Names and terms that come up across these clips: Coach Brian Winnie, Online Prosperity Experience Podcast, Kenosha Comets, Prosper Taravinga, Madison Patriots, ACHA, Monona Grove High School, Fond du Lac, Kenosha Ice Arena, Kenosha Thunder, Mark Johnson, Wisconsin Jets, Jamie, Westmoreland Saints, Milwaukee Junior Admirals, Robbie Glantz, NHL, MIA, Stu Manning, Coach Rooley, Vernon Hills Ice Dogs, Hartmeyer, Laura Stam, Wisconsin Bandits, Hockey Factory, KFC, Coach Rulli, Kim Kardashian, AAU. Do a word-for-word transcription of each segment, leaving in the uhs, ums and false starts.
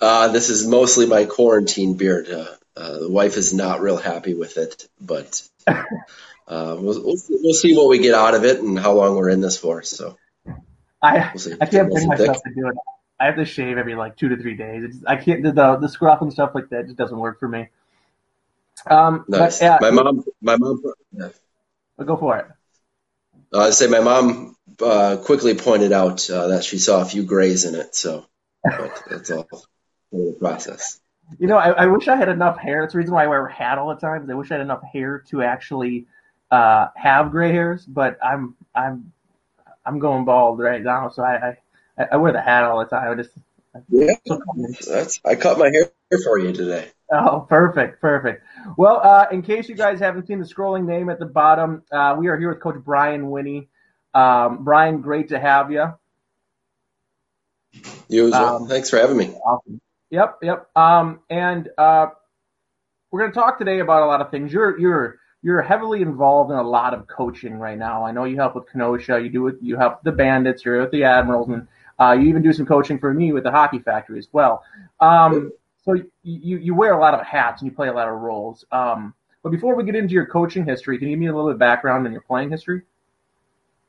Uh, this is mostly my quarantine beard. Uh, uh, the wife is not real happy with it, but uh, we'll, we'll, we'll see what we get out of it and how long we're in this for. So I, we'll I can't bring myself thick. to do it. I have to shave every like two to three days. It's, I can't do the the scruff and stuff like that. It just doesn't work for me. Um, nice. But, uh, my mom, my mom. Yeah. But go for it. Uh, I say my mom uh, quickly pointed out uh, that she saw a few grays in it, so but that's all the process. You know, I, I wish I had enough hair. That's the reason why I wear a hat all the time. Is I wish I had enough hair to actually uh, have gray hairs, but I'm I'm I'm going bald right now, so I I, I wear the hat all the time. I just yeah, that's I cut my hair for you today. Oh, perfect, perfect. Well, uh, in case you guys haven't seen the scrolling name at the bottom, uh, we are here with Coach Brian Winnie. Um, Brian, great to have you. You as well. Um, Thanks for having me. Awesome. Yep, yep. Um, and uh, we're going to talk today about a lot of things. You're you're you're heavily involved in a lot of coaching right now. I know you help with Kenosha. You do it. You help the Bandits. You're with the Admirals, and uh, you even do some coaching for me with the Hockey Factory as well. Um, So you, you wear a lot of hats and you play a lot of roles. Um, but before we get into your coaching history, can you give me a little bit of background in your playing history?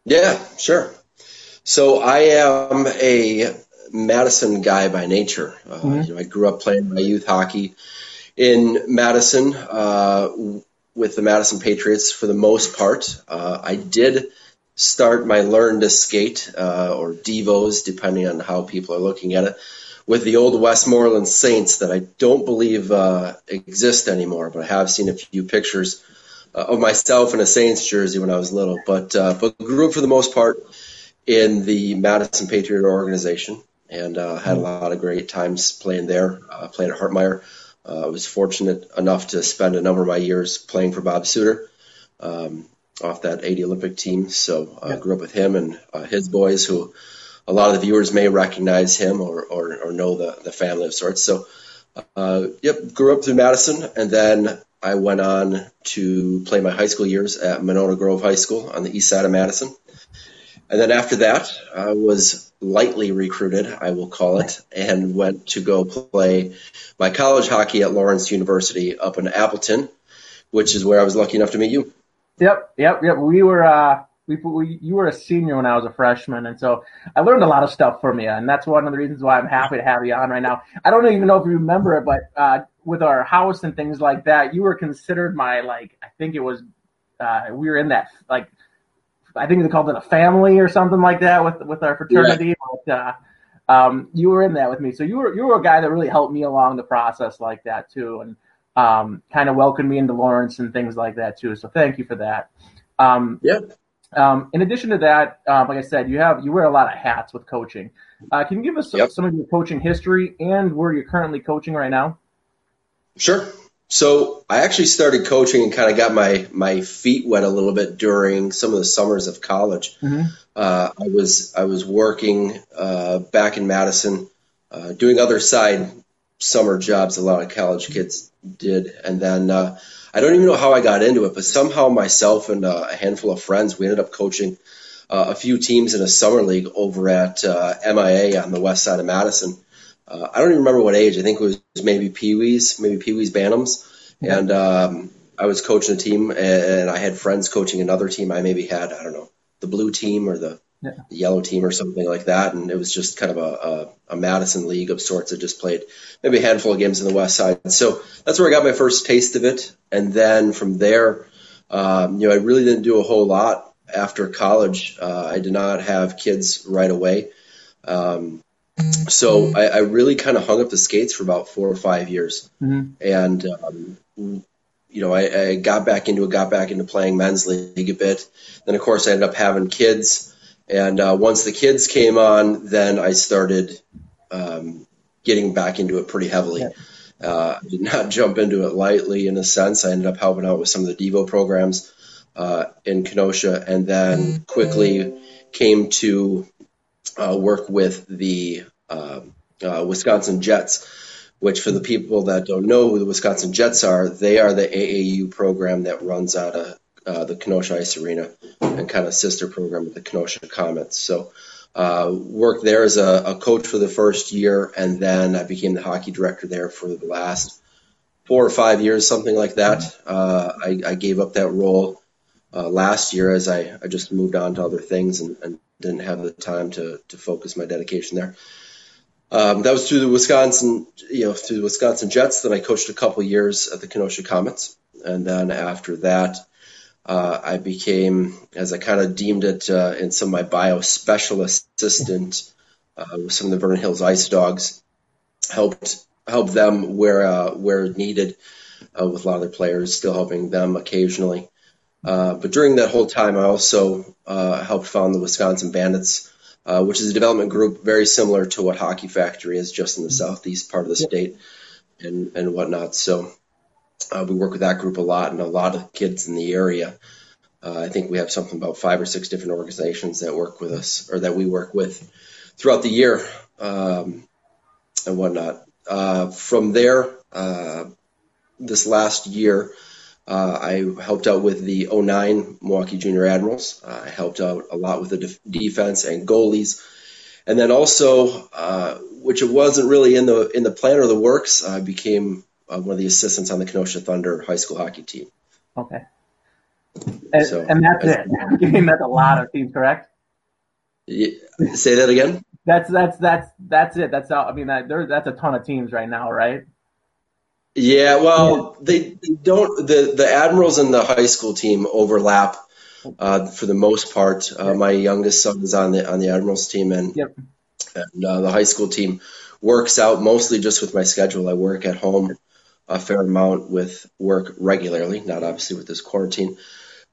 Yeah, sure. So I am a Madison guy by nature. Uh, mm-hmm. you know, I grew up playing my youth hockey in Madison uh, with the Madison Patriots for the most part. Uh, I did start my learn to skate uh, or Devos, depending on how people are looking at it, with the old Westmoreland Saints that I don't believe uh, exist anymore, but I have seen a few pictures uh, of myself in a Saints jersey when I was little. But uh, but grew up for the most part in the Madison Patriot organization and uh, had a lot of great times playing there. I uh, played at Hartmeyer. Uh, I was fortunate enough to spend a number of my years playing for Bob Suter um, off that eighty Olympic team. So I uh, grew up with him and uh, his boys who – a lot of the viewers may recognize him or, or, or know the, the family of sorts. So, uh, yep, grew up through Madison, and then I went on to play my high school years at Monona Grove High School on the east side of Madison. And then after that, I was lightly recruited, I will call it, and went to go play my college hockey at Lawrence University up in Appleton, which is where I was lucky enough to meet you. Yep, yep, yep. We were uh... – We, we, you were a senior when I was a freshman, and so I learned a lot of stuff from you, and that's one of the reasons why I'm happy to have you on right now. I don't even know if you remember it, but uh, with our house and things like that, you were considered my, like, I think it was, uh, we were in that, like, I think they called it a family or something like that with with our fraternity. Yeah. But, uh, um, you were in that with me. So you were, you were a guy that really helped me along the process like that, too, and um, kind of welcomed me into Lawrence and things like that, too. So thank you for that. Um, yeah. Um, in addition to that, uh, like I said, you have you wear a lot of hats with coaching. Uh, can you give us some, yep. some of your coaching history and where you're currently coaching right now? Sure. So I actually started coaching and kind of got my, my feet wet a little bit during some of the summers of college. Mm-hmm. Uh, I was I was working uh, back in Madison, uh, doing other side summer jobs a lot of college kids did, and then uh, – I don't even know how I got into it, but somehow myself and uh, a handful of friends, we ended up coaching uh, a few teams in a summer league over at uh, M I A on the west side of Madison. Uh, I don't even remember what age. I think it was maybe Pee-wees, maybe Pee-wees Bantams. Yeah. And um, I was coaching a team, and I had friends coaching another team. I maybe had, I don't know, the blue team or the, yeah. the yellow team or something like that. And it was just kind of a, a, a Madison league of sorts that just played maybe a handful of games on the west side. So that's where I got my first taste of it. And then from there, um, you know, I really didn't do a whole lot after college. Uh, I did not have kids right away. Um, so I, I really kind of hung up the skates for about four or five years. Mm-hmm. And, um, you know, I, I got back into it, got back into playing men's league a bit. Then, of course, I ended up having kids. And uh, once the kids came on, then I started um, getting back into it pretty heavily. Yeah. Uh, I did not jump into it lightly in a sense. I ended up helping out with some of the Devo programs uh, in Kenosha, and then quickly came to uh, work with the uh, uh, Wisconsin Jets, which for the people that don't know who the Wisconsin Jets are, they are the A A U program that runs out of uh, the Kenosha Ice Arena and kind of sister program with the Kenosha Comets. So Uh, worked there as a, a coach for the first year, and then I became the hockey director there for the last four or five years, something like that. Uh, I, I gave up that role uh, last year as I, I just moved on to other things and, and didn't have the time to, to focus my dedication there. Um, that was through the Wisconsin, you know, through the Wisconsin Jets. Then I coached a couple years at the Kenosha Comets, and then after that, Uh, I became, as I kind of deemed it uh, in some of my bio, special assistant uh, with some of the Vernon Hills Ice Dogs. Helped helped them where uh, where needed uh, with a lot of their players, still helping them occasionally. Uh, but during that whole time, I also uh, helped found the Wisconsin Bandits, uh, which is a development group very similar to what Hockey Factory is, just in the southeast part of the state and, and whatnot. So. Uh, we work with that group a lot, and a lot of kids in the area. Uh, I think we have something about five or six different organizations that work with us, or that we work with throughout the year um, and whatnot. Uh, from there, uh, this last year, uh, I helped out with the oh nine Milwaukee Junior Admirals. Uh, I helped out a lot with the def- defense and goalies. And then also, uh, which it wasn't really in the in the plan or the works, I became Uh, one of the assistants on the Kenosha Thunder high school hockey team. Okay. And, so, and that's I, it. You mean that's a lot of teams, correct? Yeah, say that again? That's that's that's that's it. That's all. I mean, that, there that's a ton of teams right now, right? Yeah. Well, yeah. They, they don't. The the Admirals and the high school team overlap uh, for the most part. Uh, okay. My youngest son is on the on the Admirals team, and yep. and uh, the high school team works out mostly just with my schedule. I work at home a fair amount with work regularly, not obviously with this quarantine,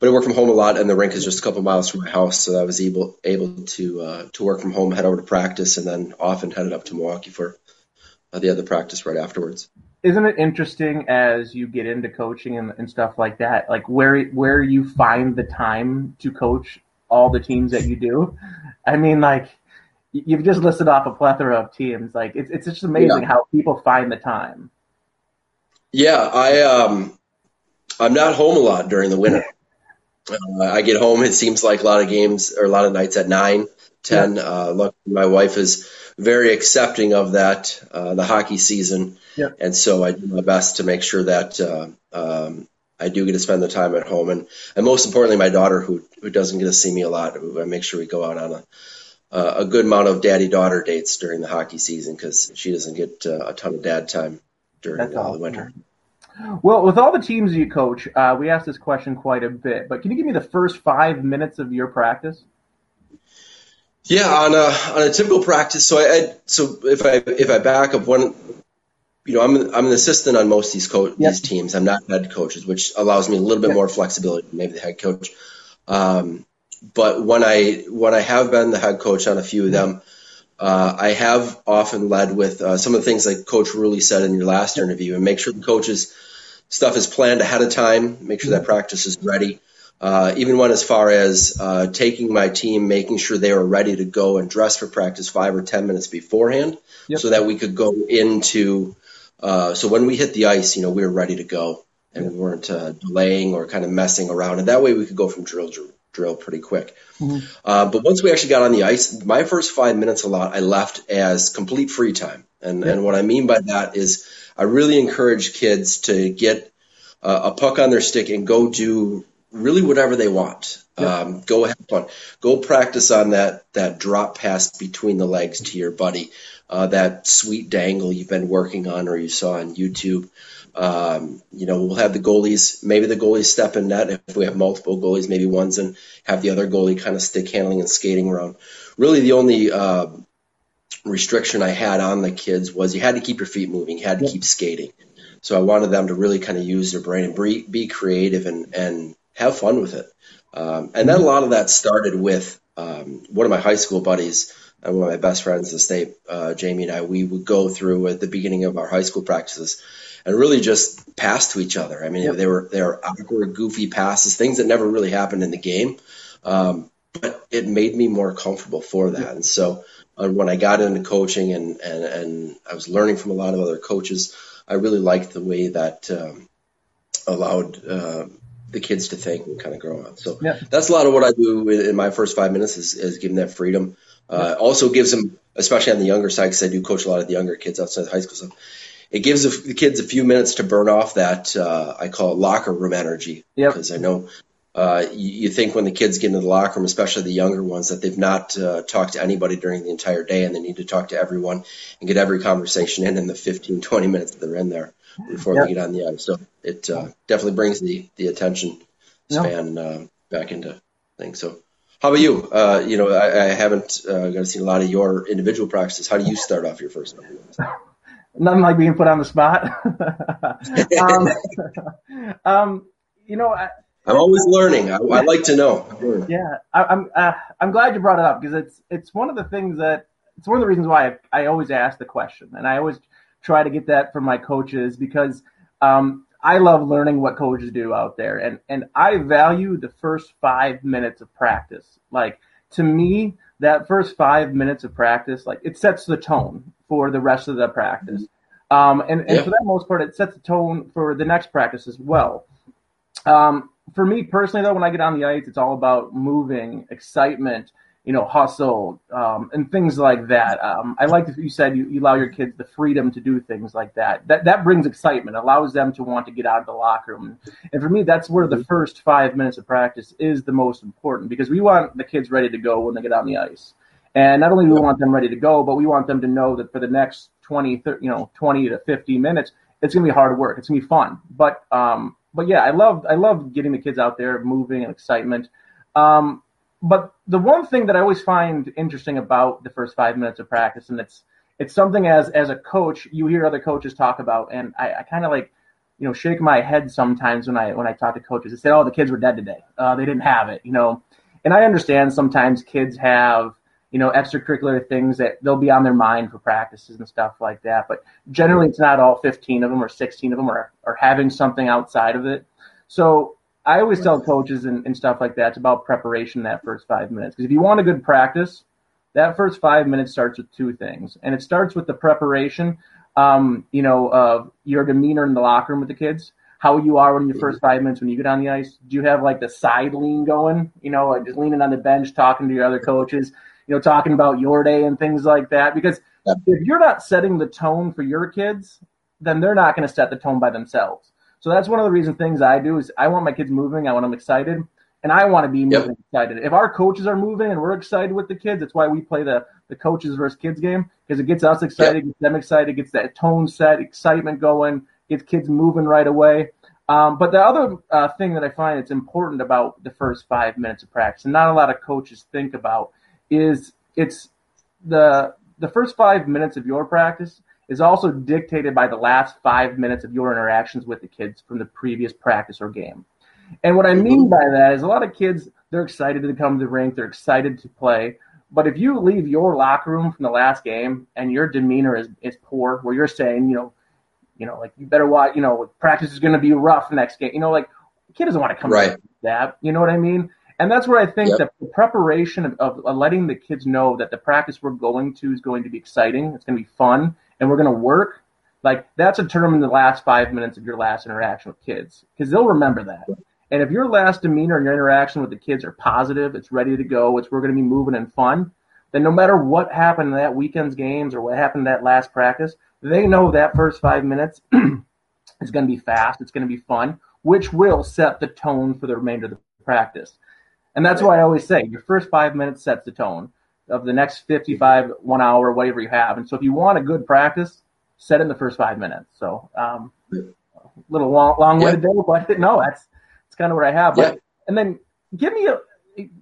but I work from home a lot, and the rink is just a couple miles from my house, so I was able able to uh, to work from home, head over to practice, and then often headed up to Milwaukee for uh, the other practice right afterwards. Isn't it interesting as you get into coaching and, and stuff like that, like where where you find the time to coach all the teams that you do? I mean, like you've just listed off a plethora of teams. Like it's it's just amazing yeah. how people find the time. Yeah, I um, I'm not home a lot during the winter. Uh, I get home. It seems like a lot of games or a lot of nights at nine, ten. Yeah. Uh, luckily, my wife is very accepting of that, uh, the hockey season, yeah. and so I do my best to make sure that uh, um, I do get to spend the time at home, and, and most importantly, my daughter who who doesn't get to see me a lot. I make sure we go out on a uh, a good amount of daddy-daughter dates during the hockey season because she doesn't get uh, a ton of dad time during That's all. the winter. Well, with all the teams you coach, uh, we ask this question quite a bit, but can you give me the first five minutes of your practice? Yeah, on a on a typical practice. So I, I so if I if I back up one, you know, I'm I'm an assistant on most of these co- yep. these teams. I'm not head coaches, which allows me a little bit yep. more flexibility than maybe the head coach. Um, but when I when I have been the head coach on a few of them. Mm-hmm. Uh, I have often led with uh, some of the things like Coach Rooley said in your last interview, and make sure the coaches' stuff is planned ahead of time, make sure that practice is ready. Uh, even when as far as uh, taking my team, making sure they were ready to go and dress for practice five or ten minutes beforehand yep. so that we could go into uh, – so when we hit the ice, you know, we were ready to go and yep. we weren't uh, delaying or kind of messing around. And that way we could go from drill to drill. drill pretty quick. Mm-hmm. Uh, but once we actually got on the ice, my first five minutes a lot I left as complete free time. And, yeah. and what I mean by that is I really encourage kids to get uh, a puck on their stick and go do really whatever they want. Yeah. Um, go have fun. Go practice on that, that drop pass between the legs to your buddy, uh, that sweet dangle you've been working on or you saw on YouTube. Um, you know, we'll have the goalies, maybe the goalies step in net. If we have multiple goalies, maybe one's in, have the other goalie kind of stick handling and skating around. Really the only uh, restriction I had on the kids was you had to keep your feet moving, you had to yeah. keep skating. So I wanted them to really kind of use their brain and be creative and, and have fun with it. Um, and then a lot of that started with um, one of my high school buddies, and one of my best friends in the state, uh, Jamie and I, we would go through at the beginning of our high school practices and really just pass to each other. I mean, yep. they were they were awkward, goofy passes, things that never really happened in the game. Um, but it made me more comfortable for that. Yep. And so uh, when I got into coaching and, and, and I was learning from a lot of other coaches, I really liked the way that um, allowed uh, the kids to think and kind of grow up. So yep. that's a lot of what I do in my first five minutes is, is giving that freedom Uh, also gives them, especially on the younger side, because I do coach a lot of the younger kids outside of high school stuff, it gives the kids a few minutes to burn off that, uh, I call it locker room energy. Yep. Because I know uh, you, you think when the kids get into the locker room, especially the younger ones, that they've not uh, talked to anybody during the entire day, and they need to talk to everyone and get every conversation in in the fifteen, twenty minutes that they're in there before yep. they get on the ice. So it uh, definitely brings the, the attention span yep. uh, back into things. So. How about you? Uh, you know, I, I haven't uh, got to see a lot of your individual practices. How do you start off your first number? Nothing like being put on the spot. um, um, you know, I, I'm always learning. I, I like to know. Yeah, I, I'm. Uh, I'm glad you brought it up because it's it's one of the things that it's one of the reasons why I, I always ask the question, and I always try to get that from my coaches because um, I love learning what coaches do out there, and, and I value the first five minutes of practice. Like, to me, that first five minutes of practice, like, it sets the tone for the rest of the practice. Um, and, and yeah. for the most part, it sets the tone for the next practice as well. Um, for me personally, though, when I get on the ice, it's all about moving, excitement, you know, hustle, um, and things like that. Um, I like that you said you, you allow your kids the freedom to do things like that. That that brings excitement, allows them to want to get out of the locker room. And for me, that's where the first five minutes of practice is the most important because we want the kids ready to go when they get on the ice. And not only do we want them ready to go, but we want them to know that for the next twenty, thirty, you know, twenty to fifty minutes, it's going to be hard work. It's going to be fun. But, um, but yeah, I love I love getting the kids out there, moving and excitement. Um But the one thing that I always find interesting about the first five minutes of practice, and it's it's something as as a coach you hear other coaches talk about, and I, I kind of like you know shake my head sometimes when I when I talk to coaches. They say, "Oh, the kids were dead today. Uh, they didn't have it," you know. And I understand sometimes kids have you know extracurricular things that they'll be on their mind for practices and stuff like that. But generally, it's not all fifteen of them or sixteen of them are are having something outside of it. So. I always tell coaches and, and stuff like that, it's about preparation that first five minutes. Because if you want a good practice, that first five minutes starts with two things. And it starts with the preparation, um, you know, of your demeanor in the locker room with the kids, how you are in your first five minutes when you get on the ice. Do you have, like, the side lean going, you know, or just leaning on the bench, talking to your other coaches, you know, talking about your day and things like that. Because if you're not setting the tone for your kids, then they're not going to set the tone by themselves. So that's one of the reason things I do is I want my kids moving. I want them excited, and I want to be moving yep. excited. If our coaches are moving and we're excited with the kids, that's why we play the, the coaches versus kids game because it gets us excited, yep. gets them excited, gets that tone set, excitement going, gets kids moving right away. Um, but the other uh, thing that I find that's important about the first five minutes of practice, and not a lot of coaches think about, is it's the the first five minutes of your practice is also dictated by the last five minutes of your interactions with the kids from the previous practice or game. And what I mean by that is a lot of kids, they're excited to come to the rink, they're excited to play, but if you leave your locker room from the last game and your demeanor is, is poor, where you're saying, you know, you know, like, you better watch, you know, practice is going to be rough next game, you know, like, the kid doesn't want to come right. to that, you know what I mean? And that's where I think yep. that the preparation of, of, of letting the kids know that the practice we're going to is going to be exciting, it's going to be fun, and we're going to work, like that's determined the last five minutes of your last interaction with kids because they'll remember that. And if your last demeanor and your interaction with the kids are positive, it's ready to go, it's we're going to be moving and fun, then no matter what happened in that weekend's games or what happened in that last practice, they know that first five minutes is going to be fast, it's going to be fun, which will set the tone for the remainder of the practice. And that's why I always say your first five minutes sets the tone of the next fifty-five, one hour, whatever you have. And so if you want a good practice, set in the first five minutes. So um, a little long, long yeah. way to go, but no, that's, that's kind of what I have. But, yeah. And then give me, a,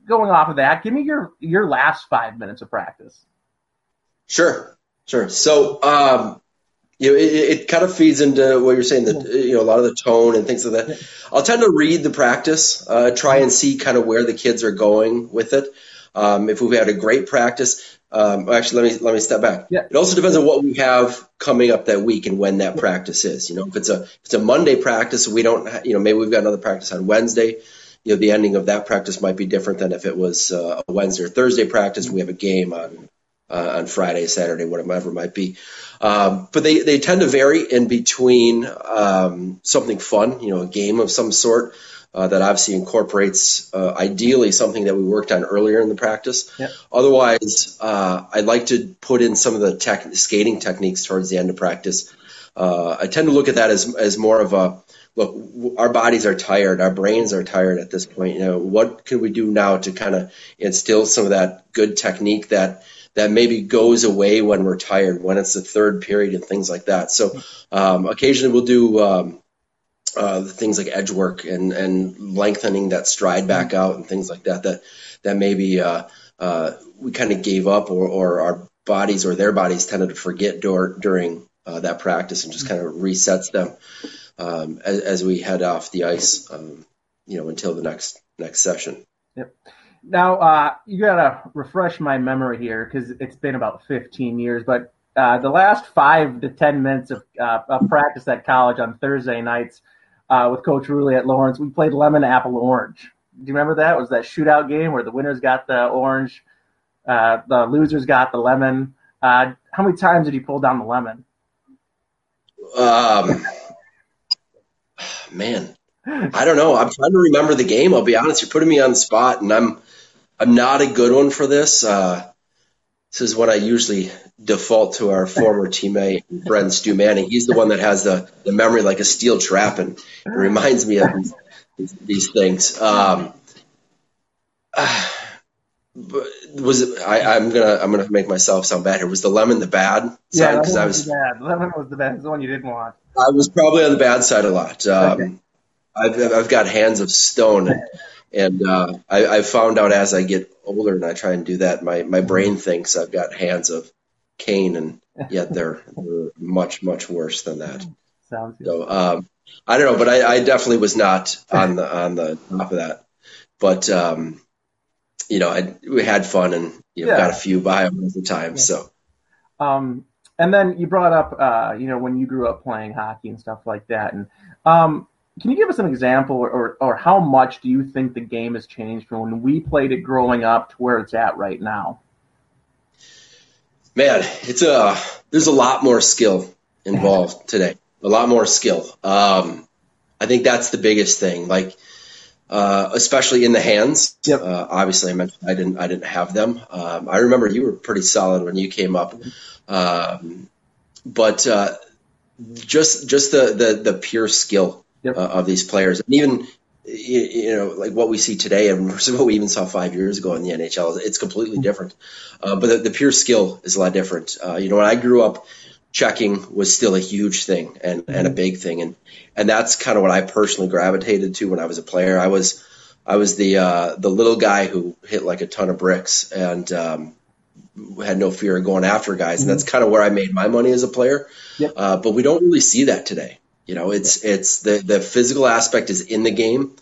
going off of that, give me your, your last five minutes of practice. Sure, sure. So um, you know, it, it kind of feeds into what you're saying, that you know, a lot of the tone and things like that. I'll tend to read the practice, uh, try and see kind of where the kids are going with it. Um, if we've had a great practice, um, actually, let me let me step back. Yeah. It also depends on what we have coming up that week and when that practice is. You know, if it's a if it's a Monday practice, we don't, ha- you know, maybe we've got another practice on Wednesday. You know, the ending of that practice might be different than if it was uh, a Wednesday or Thursday practice. We have a game on uh, on Friday, Saturday, whatever it might be. Um, but they, they tend to vary in between um, something fun, you know, a game of some sort. uh, that obviously incorporates uh, ideally something that we worked on earlier in the practice. Yep. Otherwise, uh, I'd like to put in some of the tech, skating techniques towards the end of practice. Uh, I tend to look at that as as more of a, look, our bodies are tired, our brains are tired at this point. You know, what can we do now to kind of instill some of that good technique that that maybe goes away when we're tired, when it's the third period and things like that. So um, occasionally we'll do um, uh, things like edge work and, and lengthening that stride back out and things like that, that, that maybe uh, uh, we kind of gave up or, or our bodies or their bodies tended to forget dur- during uh, that practice and just kind of resets them um, as, as we head off the ice, um, you know, until the next, next session. Yep. Now, uh, you got to refresh my memory here because it's been about fifteen years, but uh, the last five to ten minutes of, uh, of practice at college on Thursday nights uh, with Coach Rulli at Lawrence, we played lemon, apple, orange. Do you remember that? It was that shootout game where the winners got the orange, uh, the losers got the lemon. Uh, how many times did you pull down the lemon? Um, man, I don't know. I'm trying to remember the game. I'll be honest. You're putting me on the spot, and I'm – I'm not a good one for this. Uh, this is what I usually default to our former teammate, Brent Stu Manning. He's the one that has the, the memory like a steel trap, and it reminds me of these, these things. Um, uh, was it, I, I'm gonna I'm gonna make myself sound bad here. Was the lemon the bad side? Yeah, lemon I was, was bad. Lemon was the bad. It's the one you didn't want. I was probably on the bad side a lot. Um, okay. I've I've got hands of stone. And, And uh, I, I found out as I get older and I try and do that, my, my brain thinks I've got hands of cane, and yet they're, they're much, much worse than that. Sounds good. So um, I don't know, but I, I definitely was not on the on the top of that. But, um, you know, I, we had fun and you know, yeah. got a few by them at the time. Yeah. So. Um, and then you brought up, uh, you know, when you grew up playing hockey and stuff like that. And um can you give us an example or, or, or how much do you think the game has changed from when we played it growing up to where it's at right now? Man, it's a, there's a lot more skill involved today, a lot more skill. Um, I think that's the biggest thing, like uh, especially in the hands. Yep. Uh, obviously, I mentioned I didn't, I didn't have them. Um, I remember you were pretty solid when you came up, um, but uh, just just the, the, the pure skill. Yep. Uh, of these players, and even you, you know, like what we see today, and what we even saw five years ago in the N H L, it's completely different. Uh, but the, the pure skill is a lot different. Uh, you know, when I grew up, checking was still a huge thing and, mm-hmm. and a big thing, and and that's kind of what I personally gravitated to when I was a player. I was I was the uh, the little guy who hit like a ton of bricks and um, had no fear of going after guys, mm-hmm. and that's kind of where I made my money as a player. Yep. Uh, but we don't really see that today. You know, it's it's the, the physical aspect is in the game.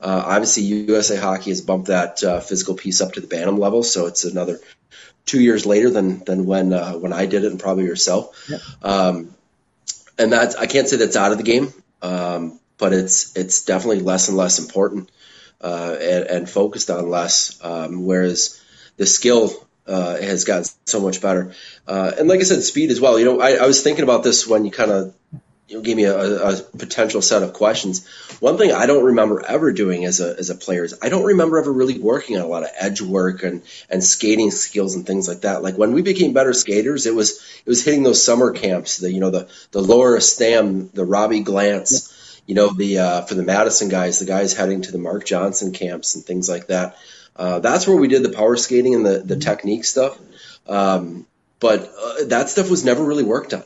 Uh, obviously, U S A Hockey has bumped that uh, physical piece up to the Bantam level, so it's another two years later than than when uh, when I did it, and probably yourself. Yeah. Um, and that's I can't say that's out of the game, um, but it's it's definitely less and less important uh, and, and focused on less. Um, whereas the skill uh, has gotten so much better, uh, and like I said, speed as well. You know, I, I was thinking about this when you kind of. You gave me a, a potential set of questions. One thing I don't remember ever doing as a as a player is I don't remember ever really working on a lot of edge work and, and skating skills and things like that. Like when we became better skaters, it was it was hitting those summer camps. The you know the the Laura Stam, the Robbie Glantz, you know the uh, for the Madison guys, the guys heading to the Mark Johnson camps and things like that. Uh, that's where we did the power skating and the the technique stuff. Um, but uh, that stuff was never really worked on.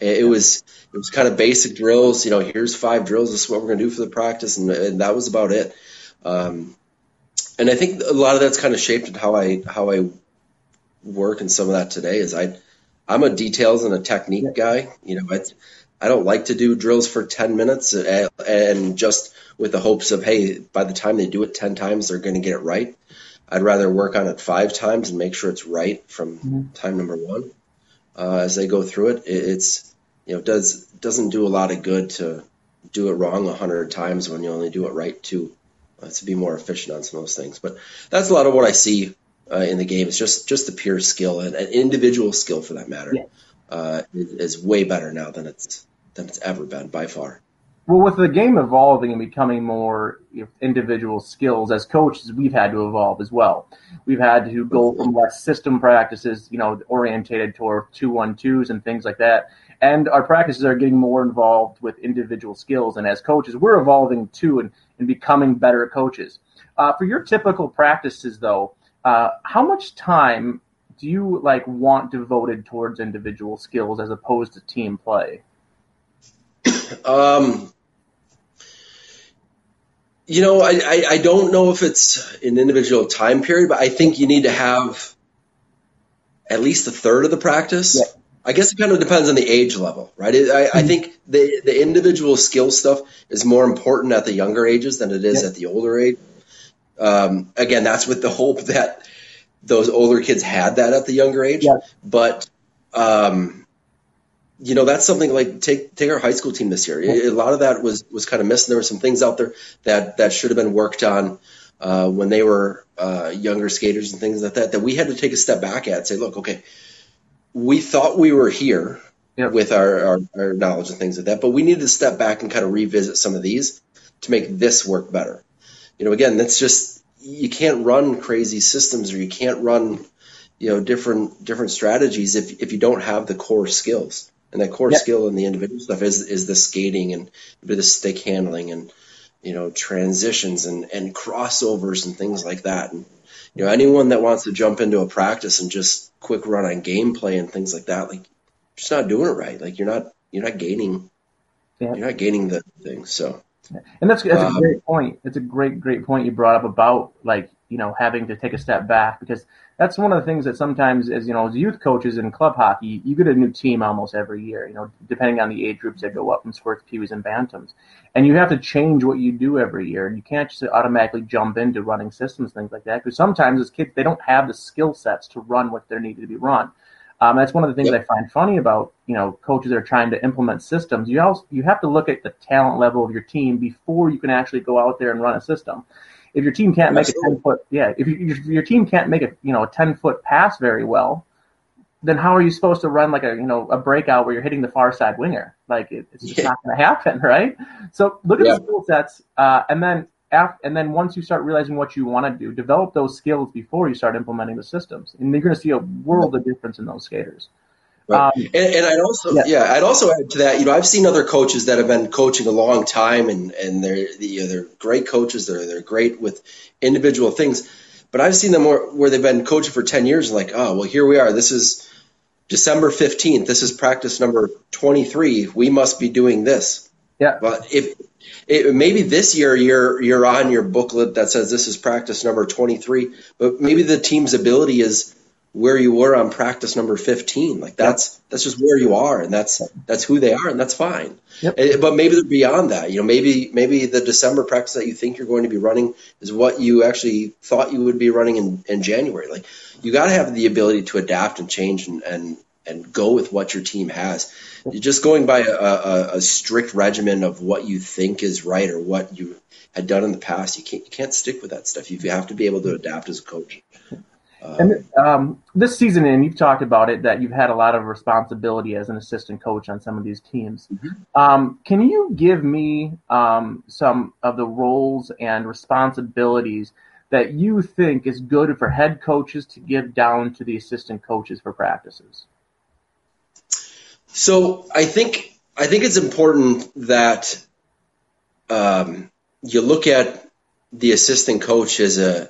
It was it was kind of basic drills, you know, here's five drills, this is what we're going to do for the practice, and, and that was about it. Um, and I think a lot of that's kind of shaped how I how I work in some of that today is I, I'm a details and a technique guy. You know, I, I don't like to do drills for ten minutes and, and just with the hopes of, hey, by the time they do it ten times, they're going to get it right. I'd rather work on it five times and make sure it's right from mm-hmm. time number one. Uh, as they go through it, it it's... You know, it does, doesn't do a lot of good to do it wrong one hundred times when you only do it right two. Uh, to be more efficient on some of those things. But that's a lot of what I see uh, in the game. It's just, just the pure skill and, and individual skill, for that matter, yeah. uh, is, is way better now than it's than it's ever been by far. Well, with the game evolving and becoming more individual skills, as coaches, we've had to evolve as well. We've had to go from less system practices, you know, orientated toward two one twos and things like that. And our practices are getting more involved with individual skills. And as coaches, we're evolving too and, and becoming better coaches. Uh, for your typical practices, though, uh, how much time do you like want devoted towards individual skills as opposed to team play? Um, you know, I, I, I don't know if it's an individual time period, but I think you need to have at least a third of the practice. Yeah. I guess it kind of depends on the age level, right? It, I, I think the, the individual skill stuff is more important at the younger ages than it is yeah. at the older age. Um, again, that's with the hope that those older kids had that at the younger age. Yeah. But, um, you know, that's something like take take our high school team this year. A lot of that was, was kind of missed. There were some things out there that, that should have been worked on uh, when they were uh, younger skaters and things like that, that we had to take a step back at and say, look, okay, we thought we were here yeah. with our, our, our knowledge and things like that, but we needed to step back and kind of revisit some of these to make this work better. You know, again, that's just – you can't run crazy systems or you can't run, you know, different different strategies if if you don't have the core skills. And that core yep. skill in the individual stuff is is the skating and the stick handling and, you know, transitions and, and crossovers and things like that. And, you know, anyone that wants to jump into a practice and just quick run on gameplay and things like that, like, you're just not doing it right. Like, you're not you're not gaining yep. you're not gaining the thing. So, and that's that's um, a great point. It's a great great point you brought up about, like, you know, having to take a step back, because that's one of the things that sometimes, as you know, as youth coaches in club hockey, you get a new team almost every year, you know, depending on the age groups that go up from squirts, peewees, and bantams. And you have to change what you do every year. And you can't just automatically jump into running systems, things like that, because sometimes as kids, they don't have the skill sets to run what they're needed to be run. Um, that's one of the things yep. I find funny about, you know, coaches that are trying to implement systems. You also, you have to look at the talent level of your team before you can actually go out there and run a system. If your team can't make Absolutely. a ten foot, yeah. If, you, if your team can't make a you know a ten foot pass very well, then how are you supposed to run like a you know a breakout where you're hitting the far side winger? Like it, it's just yeah. not going to happen, right? So look at yeah. the skill sets, uh, and then after, and then once you start realizing what you want to do, develop those skills before you start implementing the systems, and you're going to see a world of difference in those skaters. Right. Um, and, and I'd also yeah. yeah, I'd also add to that, you know, I've seen other coaches that have been coaching a long time and, and they're you know, they're great coaches, they're they're great with individual things. But I've seen them where, where they've been coaching for ten years and like, oh well here we are. This is December fifteenth, this is practice number twenty-three. We must be doing this. Yeah. But if it, maybe this year you're you're on your booklet that says this is practice number twenty-three, but maybe the team's ability is where you were on practice number fifteen. Like that's yep. that's just where you are, and that's that's who they are, and that's fine. Yep. And, but maybe they're beyond that. You know, maybe maybe the December practice that you think you're going to be running is what you actually thought you would be running in, in January. Like you got to have the ability to adapt and change and, and and go with what your team has. You're just going by a, a, a strict regimen of what you think is right or what you had done in the past, you can't you can't stick with that stuff. You have to be able to adapt as a coach. And um, this season, and you've talked about it, that you've had a lot of responsibility as an assistant coach on some of these teams. Mm-hmm. Um, can you give me um, some of the roles and responsibilities that you think is good for head coaches to give down to the assistant coaches for practices? So I think I think it's important that um, you look at the assistant coach as a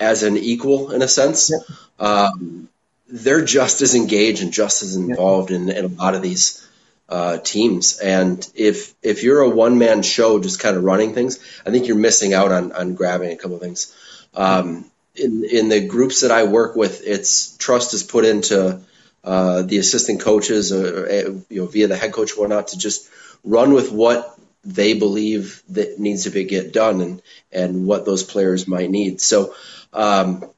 as an equal in a sense. Yeah. Um, they're just as engaged and just as involved yeah. in, in a lot of these uh, teams. And if if you're a one-man show just kind of running things, I think you're missing out on, on grabbing a couple of things. Um, in, in the groups that I work with, it's trust is put into uh, the assistant coaches uh, you know, via the head coach or whatnot to just run with what they believe that needs to be get done and, and what those players might need. So, um,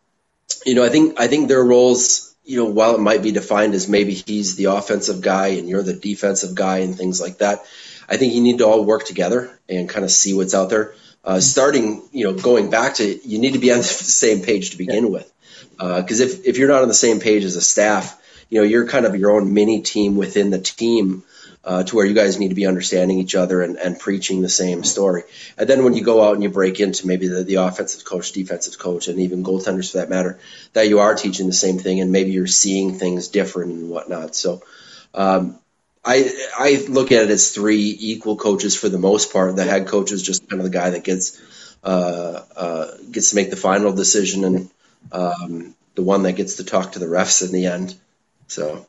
you know, I think, I think their roles, you know, while it might be defined as maybe he's the offensive guy and you're the defensive guy and things like that, I think you need to all work together and kind of see what's out there. Uh, starting, you know, going back to, you need to be on the same page to begin yeah. with. Uh, 'cause if, if you're not on the same page as a staff, you know, you're kind of your own mini team within the team, uh, to where you guys need to be understanding each other and, and preaching the same story. And then when you go out and you break into maybe the, the offensive coach, defensive coach, and even goaltenders for that matter, that you are teaching the same thing and maybe you're seeing things different and whatnot. So um, I I look at it as three equal coaches for the most part. The head coach is just kind of the guy that gets uh, uh, gets to make the final decision and um, the one that gets to talk to the refs in the end. So.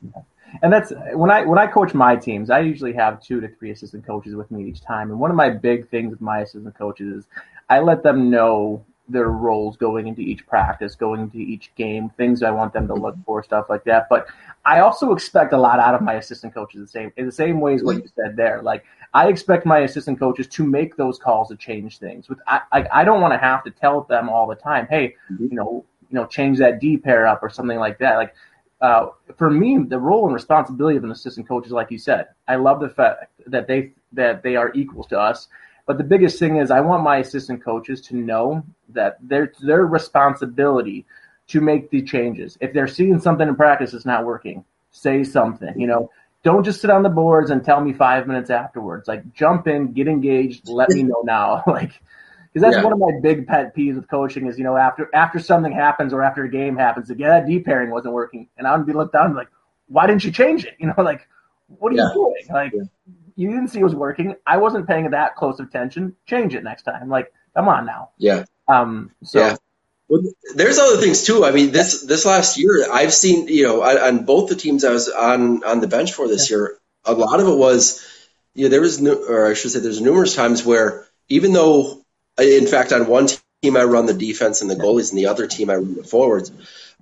And that's when I when I coach my teams, I usually have two to three assistant coaches with me each time. And one of my big things with my assistant coaches is I let them know their roles going into each practice, going into each game, things I want them to look for, stuff like that. But I also expect a lot out of my assistant coaches the same in the same ways what you said there. Like I expect my assistant coaches to make those calls to change things. With I I, I don't want to have to tell them all the time, hey, you know, you know, change that D pair up or something like that. Like. Uh, for me, the role and responsibility of an assistant coach is, like you said, I love the fact that they that they are equals to us. But the biggest thing is I want my assistant coaches to know that they're their responsibility to make the changes. If they're seeing something in practice that's not working, say something. You know, don't just sit on the boards and tell me five minutes afterwards. Like, jump in, get engaged, let me know now. Like, because that's yeah. one of my big pet peeves with coaching is, you know, after after something happens or after a game happens, like, yeah, that D pairing wasn't working. And I would be looked down and be like, why didn't you change it? You know, like, what are yeah. you doing? Like, yeah. you didn't see it was working. I wasn't paying that close attention. Change it next time. Like, come on now. Yeah. Um. So. Yeah. Well, there's other things, too. I mean, this this last year, I've seen, you know, I, on both the teams I was on, on the bench for this yeah. year, a lot of it was, you know, there was, no, or I should say there's numerous times where even though, in fact, on one team I run the defense and the goalies, and the other team I run the forwards.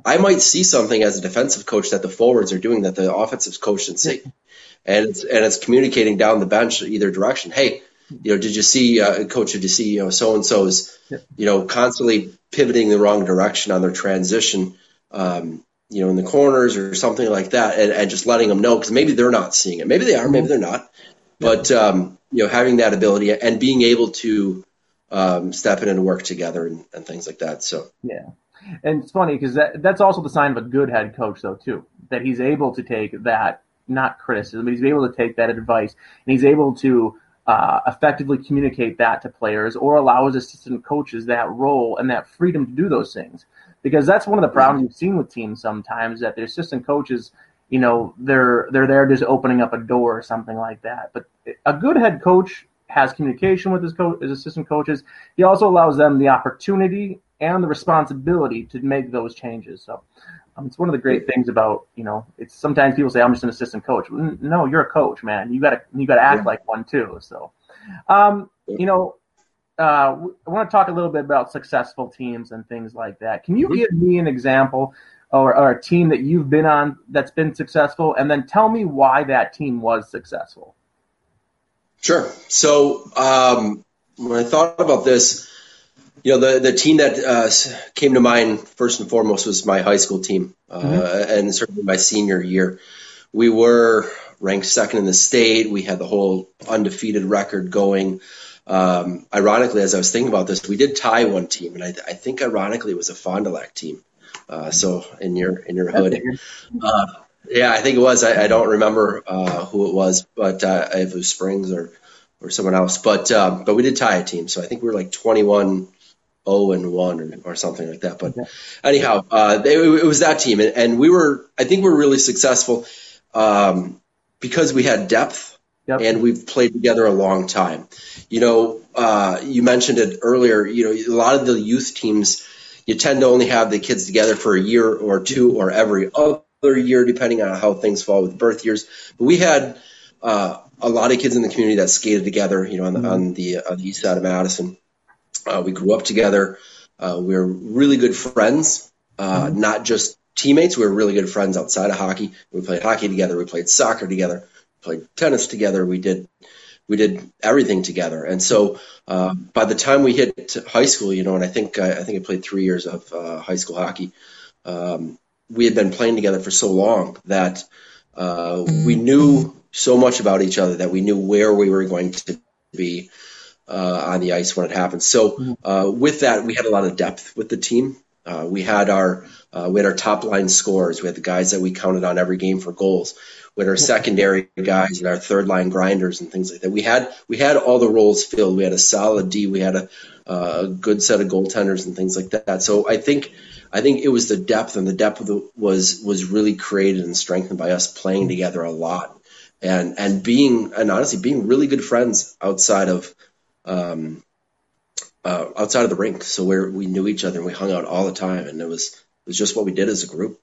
I might see something as a defensive coach that the forwards are doing that the offensive coach didn't see, and it's and it's communicating down the bench either direction. Hey, you know, did you see, uh, coach? Did you see, you know, so and so is, you know, constantly pivoting the wrong direction on their transition, um, you know, in the corners or something like that, and, and just letting them know because maybe they're not seeing it, maybe they are, maybe they're not, but um, you know, having that ability and being able to. Um, step in and work together and, and things like that. So yeah, and it's funny because that that's also the sign of a good head coach, though, too, that he's able to take that not criticism, but he's able to take that advice and he's able to uh, effectively communicate that to players or allow his assistant coaches that role and that freedom to do those things. Because that's one of the problems you've seen with teams sometimes that their assistant coaches, you know, they're they're there just opening up a door or something like that. But a good head coach has communication with his, co- his assistant coaches. He also allows them the opportunity and the responsibility to make those changes. So um, it's one of the great things about, you know, it's sometimes people say, I'm just an assistant coach. No, you're a coach, man. You gotta, you gotta act yeah. like one too. So, um, you know, uh, I want to talk a little bit about successful teams and things like that. Can you give me an example or, or a team that you've been on that's been successful? And then tell me why that team was successful. Sure. So um, when I thought about this, you know, the, the team that uh, came to mind first and foremost was my high school team, uh, mm-hmm. and certainly my senior year. We were ranked second in the state. We had the whole undefeated record going. Um, ironically, as I was thinking about this, we did tie one team, and I, I think ironically it was a Fond du Lac team. Uh, so in your in your hood. Uh, Yeah, I think it was. I, I don't remember uh, who it was, but uh, if it was Springs or, or someone else. But um, but we did tie a team, so I think we were like twenty-one oh and one or, or something like that. But anyhow, uh, they, it was that team, and, and we were. I think we were really successful um, because we had depth, yep. and we've played together a long time. You know, uh, you mentioned it earlier. You know, a lot of the youth teams, you tend to only have the kids together for a year or two or every other year, depending on how things fall with birth years. But we had uh, a lot of kids in the community that skated together, you know, on the, mm-hmm. on the, on the east side of Madison. Uh, we grew up together. Uh, we were really good friends, uh, mm-hmm. not just teammates. We were really good friends outside of hockey. We played hockey together. We played soccer together. We played tennis together. We did we did everything together. And so uh, by the time we hit high school, you know, and I think I, I think I played three years of uh, high school hockey. Um, we had been playing together for so long that uh, we knew so much about each other that we knew where we were going to be uh, on the ice when it happened. So uh, with that, we had a lot of depth with the team. Uh, we had our Uh, we had our top line scorers. We had the guys that we counted on every game for goals. We had our secondary guys and our third line grinders and things like that. We had we had all the roles filled. We had a solid D. We had a, a good set of goaltenders and things like that. So I think I think it was the depth, and the depth of the, was was really created and strengthened by us playing together a lot and and being and honestly being really good friends outside of. Um, Uh, outside of the rink, so where we knew each other and we hung out all the time, and it was it was just what we did as a group.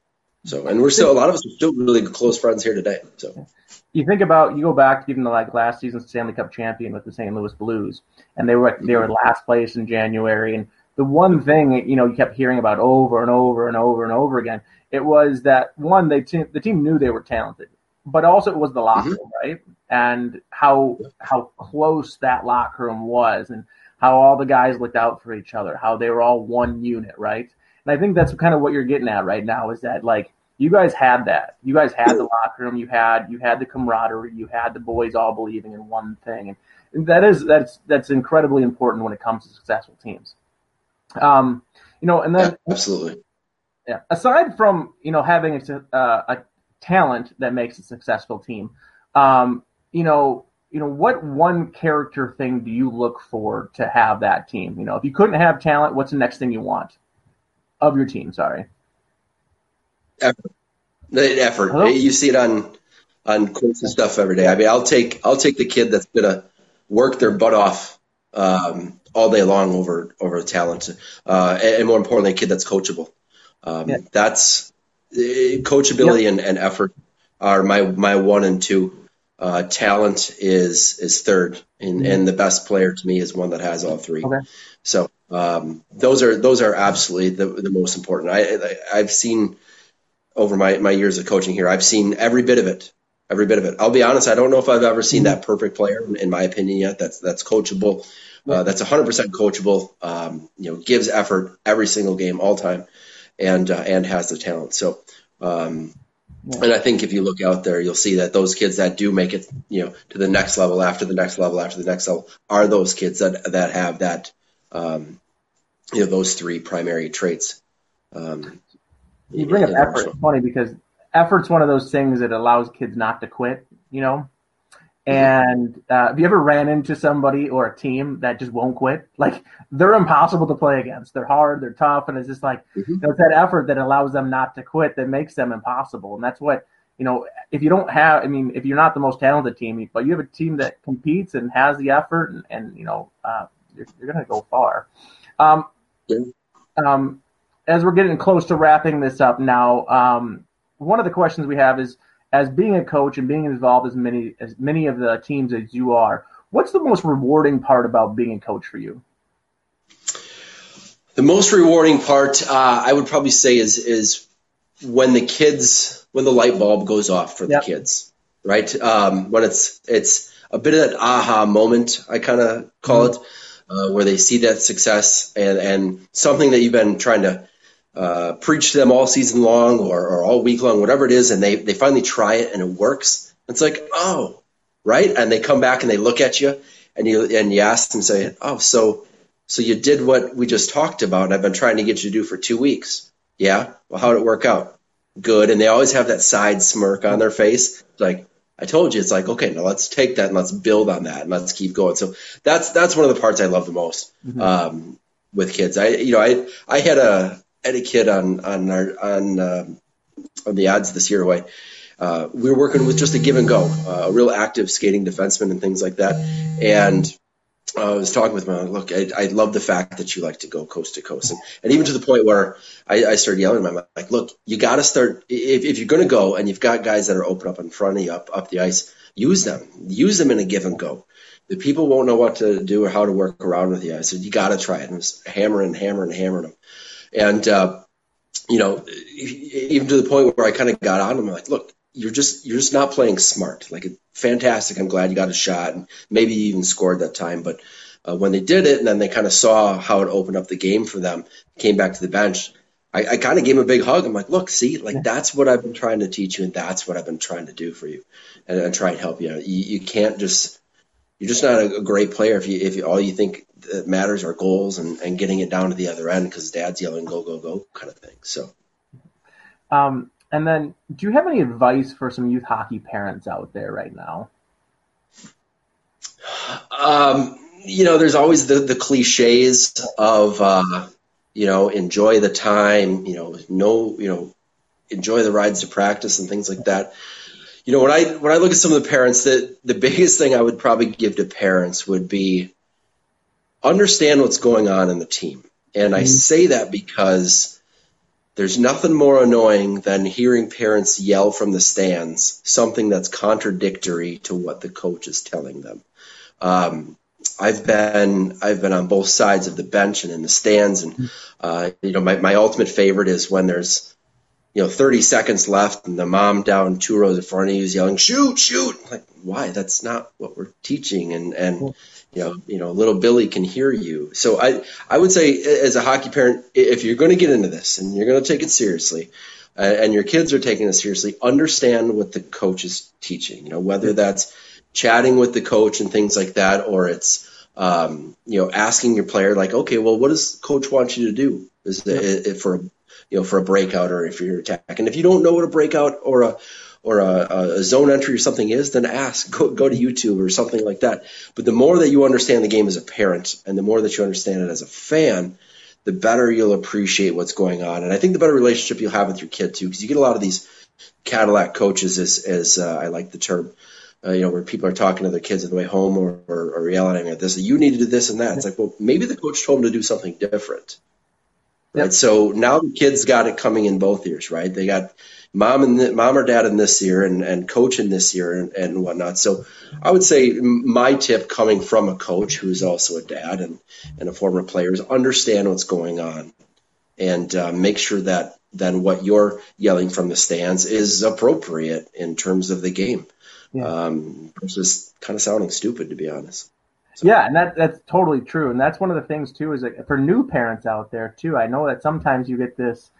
So, and we're still a lot of us are still really close friends here today. So, you think about you go back even to like last season's Stanley Cup champion with the Saint Louis Blues, and they were they were last place in January. And the one thing you know you kept hearing about over and over and over and over again, it was that one they t- the team knew they were talented, but also it was the locker room, mm-hmm. right? And how how close that locker room was, and how all the guys looked out for each other, how they were all one unit, right? And I think that's kind of what you're getting at right now is that, like, you guys had that. You guys had the locker room. You had you had the camaraderie. You had the boys all believing in one thing. And that is, that's that's incredibly important when it comes to successful teams. Um, you know, and then yeah, – Absolutely. Yeah. Aside from, you know, having a, uh, a talent that makes a successful team, um, you know, you know, what one character thing do you look for to have that team? You know, if you couldn't have talent, what's the next thing you want of your team? Sorry. Effort. Effort. Hello? You see it on, on course and stuff every day. I mean, I'll take, I'll take the kid that's going to work their butt off um, all day long over, over talent. Uh, and more importantly, a kid that's coachable. Um, yeah. That's coachability yep. and, and effort are my, my one and two. Uh, talent is is third, and, and the best player to me is one that has all three. Okay. So um, those are those are absolutely the, the most important. I, I I've seen over my, my years of coaching here, I've seen every bit of it, every bit of it. I'll be honest, I don't know if I've ever seen that perfect player in my opinion yet. That's that's coachable, uh, that's one hundred percent coachable. Um, you know, gives effort every single game, all time, and uh, and has the talent. So. Um, Yeah. And I think if you look out there, you'll see that those kids that do make it, you know, to the next level, after the next level, after the next level, are those kids that that have that, um, you know, those three primary traits. Um, you bring up effort. It's funny because effort's one of those things that allows kids not to quit, you know. And uh, have you ever ran into somebody or a team that just won't quit? Like, they're impossible to play against. They're hard, they're tough, and it's just like mm-hmm. you know, it's that effort that allows them not to quit that makes them impossible. And that's what, you know, if you don't have – I mean, if you're not the most talented team, but you have a team that competes and has the effort and, and you know, uh, you're, you're going to go far. Um, yeah. um, as we're getting close to wrapping this up now, um, one of the questions we have is, as being a coach and being involved as many as many of the teams as you are, what's the most rewarding part about being a coach for you? The most rewarding part, uh, I would probably say, is is when the kids, when the light bulb goes off for yep. the kids, right? Um, when it's it's a bit of that aha moment, I kind of call mm-hmm. it, uh, where they see that success and and something that you've been trying to. Uh, preach to them all season long or, or all week long, whatever it is, and they, they finally try it and it works. It's like, oh, right? And they come back and they look at you and you and you ask them, say, oh, so so you did what we just talked about and I've been trying to get you to do for two weeks. Yeah? Well, how did it work out? Good. And they always have that side smirk on their face. Like, I told you. It's like, okay, now let's take that and let's build on that and let's keep going. So that's that's one of the parts I love the most mm-hmm. um, with kids. I you know, I I had a Had a kid on on our, on um, on the odds this year away. Uh, we were working with just a give and go, uh, a real active skating defenseman and things like that. And uh, I was talking with him. I, Look, I, I love the fact that you like to go coast to coast, and, and even to the point where I, I started yelling at him. I'm like, look, you got to start if, if you're going to go, and you've got guys that are open up in front of you, up up the ice. Use them, use them in a give and go. The people won't know what to do or how to work around with you. I said, you got to try it. And I was hammering, hammering, hammering them. And, uh, you know, even to the point where I kind of got on him, I'm like, look, you're just you're just not playing smart. Like, fantastic. I'm glad you got a shot and maybe you even scored that time. But uh, when they did it and then they kind of saw how it opened up the game for them, came back to the bench, I, I kind of gave him a big hug. I'm like, look, see, like that's what I've been trying to teach you and that's what I've been trying to do for you and, and try and help you. You, you can't just – you're just not a, a great player if you if you, all you think – that matters are goals and, and getting it down to the other end because dad's yelling, go, go, go kind of thing. So Um, and then do you have any advice for some youth hockey parents out there right now? Um, you know, there's always the, the cliches of, uh, you know, enjoy the time, you know, no, you know, enjoy the rides to practice and things like that. You know, when I, when I look at some of the parents, that the biggest thing I would probably give to parents would be understand what's going on in the team. And I say that because there's nothing more annoying than hearing parents yell from the stands something that's contradictory to what the coach is telling them. Um, I've been I've been on both sides of the bench and in the stands, and uh, you know my, my ultimate favorite is when there's you know thirty seconds left and the mom down two rows in front of you is yelling shoot shoot. I'm like, why? That's not what we're teaching, and and. You know, you know, little Billy can hear you. So I, I would say as a hockey parent, if you're going to get into this and you're going to take it seriously, uh, and your kids are taking it seriously, understand what the coach is teaching. You know, whether that's chatting with the coach and things like that, or it's, um, you know, asking your player like, okay, well, what does coach want you to do? Is it, yeah. for, you know, for a breakout, or if you're attacking, if you don't know what a breakout or a or a, a zone entry or something is, then ask, go, go to YouTube or something like that. But the more that you understand the game as a parent and the more that you understand it as a fan, the better you'll appreciate what's going on. And I think the better relationship you'll have with your kid too, because you get a lot of these Cadillac coaches, as, as uh, I like the term, uh, you know, where people are talking to their kids on the way home or, or, or yelling at them at this, you need to do this and that. It's like, well, maybe the coach told them to do something different. Yep. Right? So now the kids got it coming in both ears, right? They got mom and the, mom or dad in this year and, and coach in this year and, and whatnot. So I would say my tip coming from a coach who's also a dad and, and a former player is understand what's going on and uh, make sure that then what you're yelling from the stands is appropriate in terms of the game. Yeah. Um, it's just kind of sounding stupid, to be honest. So. Yeah, and that, that's totally true. And that's one of the things, too, is that for new parents out there, too, I know that sometimes you get this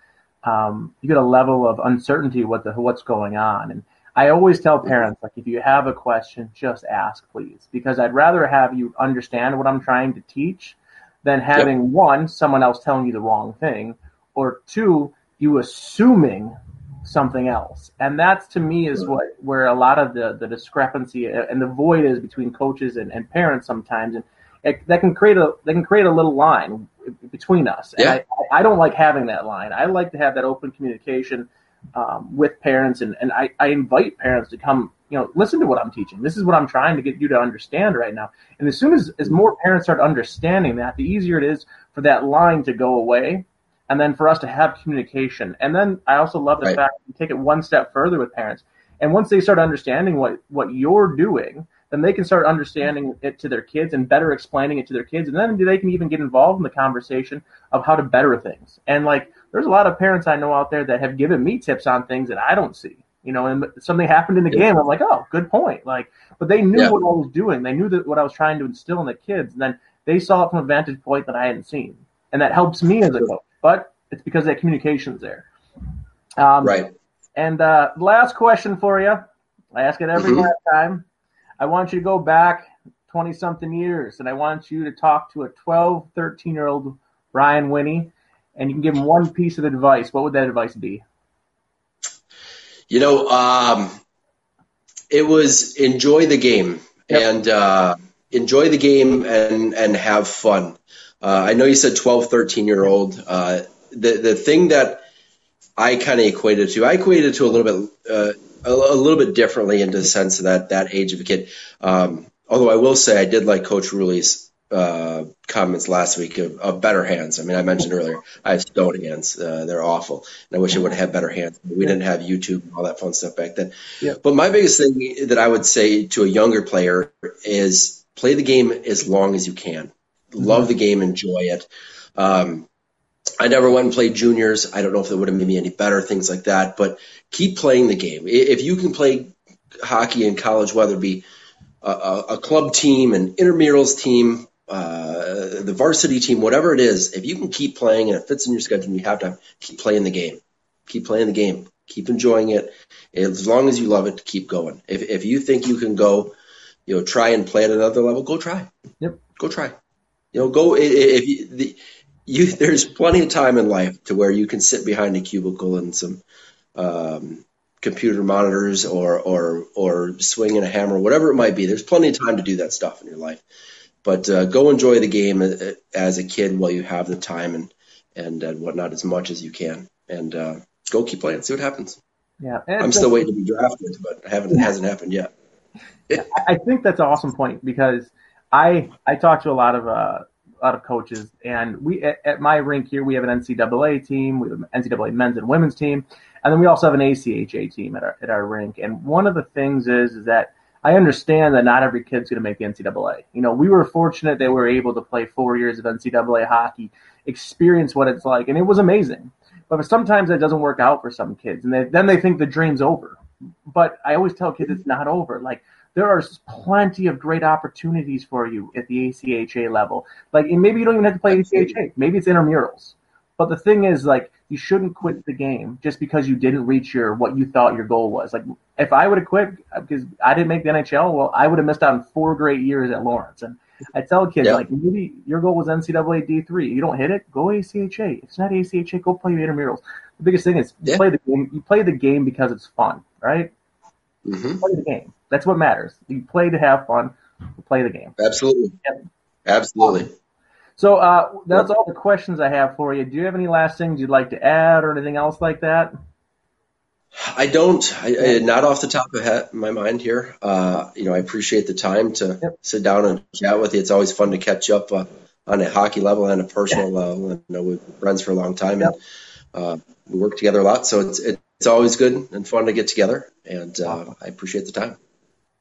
Um, you get a level of uncertainty what the what's going on. And I always tell parents, like, if you have a question, just ask, please, because I'd rather have you understand what I'm trying to teach than having, yep. one, someone else telling you the wrong thing, or two, you assuming something else. And that's, to me, is what where a lot of the, the discrepancy and the void is between coaches and, and parents sometimes. And it, that can create a that can create a little line between us. And yeah. I, I don't like having that line. I like to have that open communication um, with parents, and, and I, I invite parents to come, you know, listen to what I'm teaching. This is what I'm trying to get you to understand right now. And as soon as, as more parents start understanding that, the easier it is for that line to go away and then for us to have communication. And then I also love the right. fact that you take it one step further with parents. And once they start understanding what, what you're doing, then they can start understanding it to their kids and better explaining it to their kids. And then they can even get involved in the conversation of how to better things. And, like, there's a lot of parents I know out there that have given me tips on things that I don't see. You know, and something happened in the yeah. game. I'm like, oh, good point. Like, but they knew yeah. what I was doing. They knew that what I was trying to instill in the kids. And then they saw it from a vantage point that I hadn't seen. And that helps me as a coach. But it's because that communication's there. Um, right. And uh, last question for you. I ask it every mm-hmm. last time. I want you to go back twenty-something years, and I want you to talk to a twelve, thirteen-year-old Brian Winnie, and you can give him one piece of advice. What would that advice be? You know, um, it was enjoy the game, yep. and uh, enjoy the game and, and have fun. Uh, I know you said twelve, thirteen-year-old. Uh, the, the thing that I kind of equated to, I equated to a little bit uh, – A, a little bit differently into the sense of that, that age of a kid. Um, although I will say I did like Coach Rooley's uh, comments last week of, of better hands. I mean, I mentioned earlier, I have stone hands. Uh, they're awful. And I wish I would have had better hands. We didn't have YouTube and all that fun stuff back then. Yeah. But my biggest thing that I would say to a younger player is play the game as long as you can. Mm-hmm. Love the game. Enjoy it. Um, I never went and played juniors. I don't know if it would have made me any better, things like that. But keep playing the game. If you can play hockey in college, whether it be a, a club team, an intramurals team, uh, the varsity team, whatever it is, if you can keep playing and it fits in your schedule and you have time, keep playing the game. Keep playing the game. Keep enjoying it. As long as you love it, keep going. If, if you think you can go, you know, try and play at another level, go try. Yep. Go try. You know, go if you the, – You, there's plenty of time in life to where you can sit behind a cubicle and some um, computer monitors or, or, or swinging a hammer, whatever it might be. There's plenty of time to do that stuff in your life, but uh, go enjoy the game as a kid while you have the time and, and, and whatnot as much as you can, and uh, go keep playing, see what happens. Yeah. And I'm still waiting to be drafted, but haven't, it hasn't happened yet. I think that's an awesome point, because I, I talk to a lot of, uh, a lot of coaches, and we, at, at my rink here, we have an N C double A team, we have an N C double A men's and women's team. And then we also have an A C H A team at our, at our rink. And one of the things is, is that I understand that not every kid's going to make the N C double A. You know, we were fortunate that we were able to play four years of N C double A hockey, experience what it's like. And it was amazing, but sometimes that doesn't work out for some kids. And they, then they think the dream's over. But I always tell kids it's not over. Like, there are plenty of great opportunities for you at the A C H A level. Like, and maybe you don't even have to play A C H A. Maybe it's intramurals. But the thing is, like, you shouldn't quit the game just because you didn't reach your what you thought your goal was. Like, if I would have quit because I didn't make the N H L, well, I would have missed out on four great years at Lawrence. And I tell kids, yeah. like, maybe your goal was N C double A D three. You don't hit it, go A C H A. If it's not A C H A, go play intramurals. The biggest thing is you yeah. play the game. You play the game because it's fun, right? Mm-hmm. Play the game. That's what matters. You play to have fun. You play the game. Absolutely. Yep. Absolutely. So uh, that's all the questions I have for you. Do you have any last things you'd like to add or anything else like that? I don't. I, I, not off the top of my mind here. Uh, you know, I appreciate the time to yep. sit down and chat with you. It's always fun to catch up uh, on a hockey level and a personal yeah. level. I know we've been friends for a long time. Yep. And uh, we work together a lot, so it's it, it's always good and fun to get together. And uh, I appreciate the time.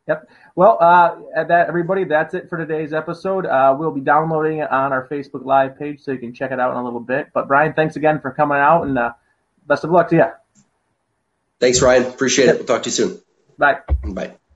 Yep. Well, uh, that everybody, that's it for today's episode. Uh, we'll be downloading it on our Facebook Live page, so you can check it out in a little bit. But, Brian, thanks again for coming out, and uh, best of luck to you. Thanks, Ryan. Appreciate it. We'll talk to you soon. Bye. Bye.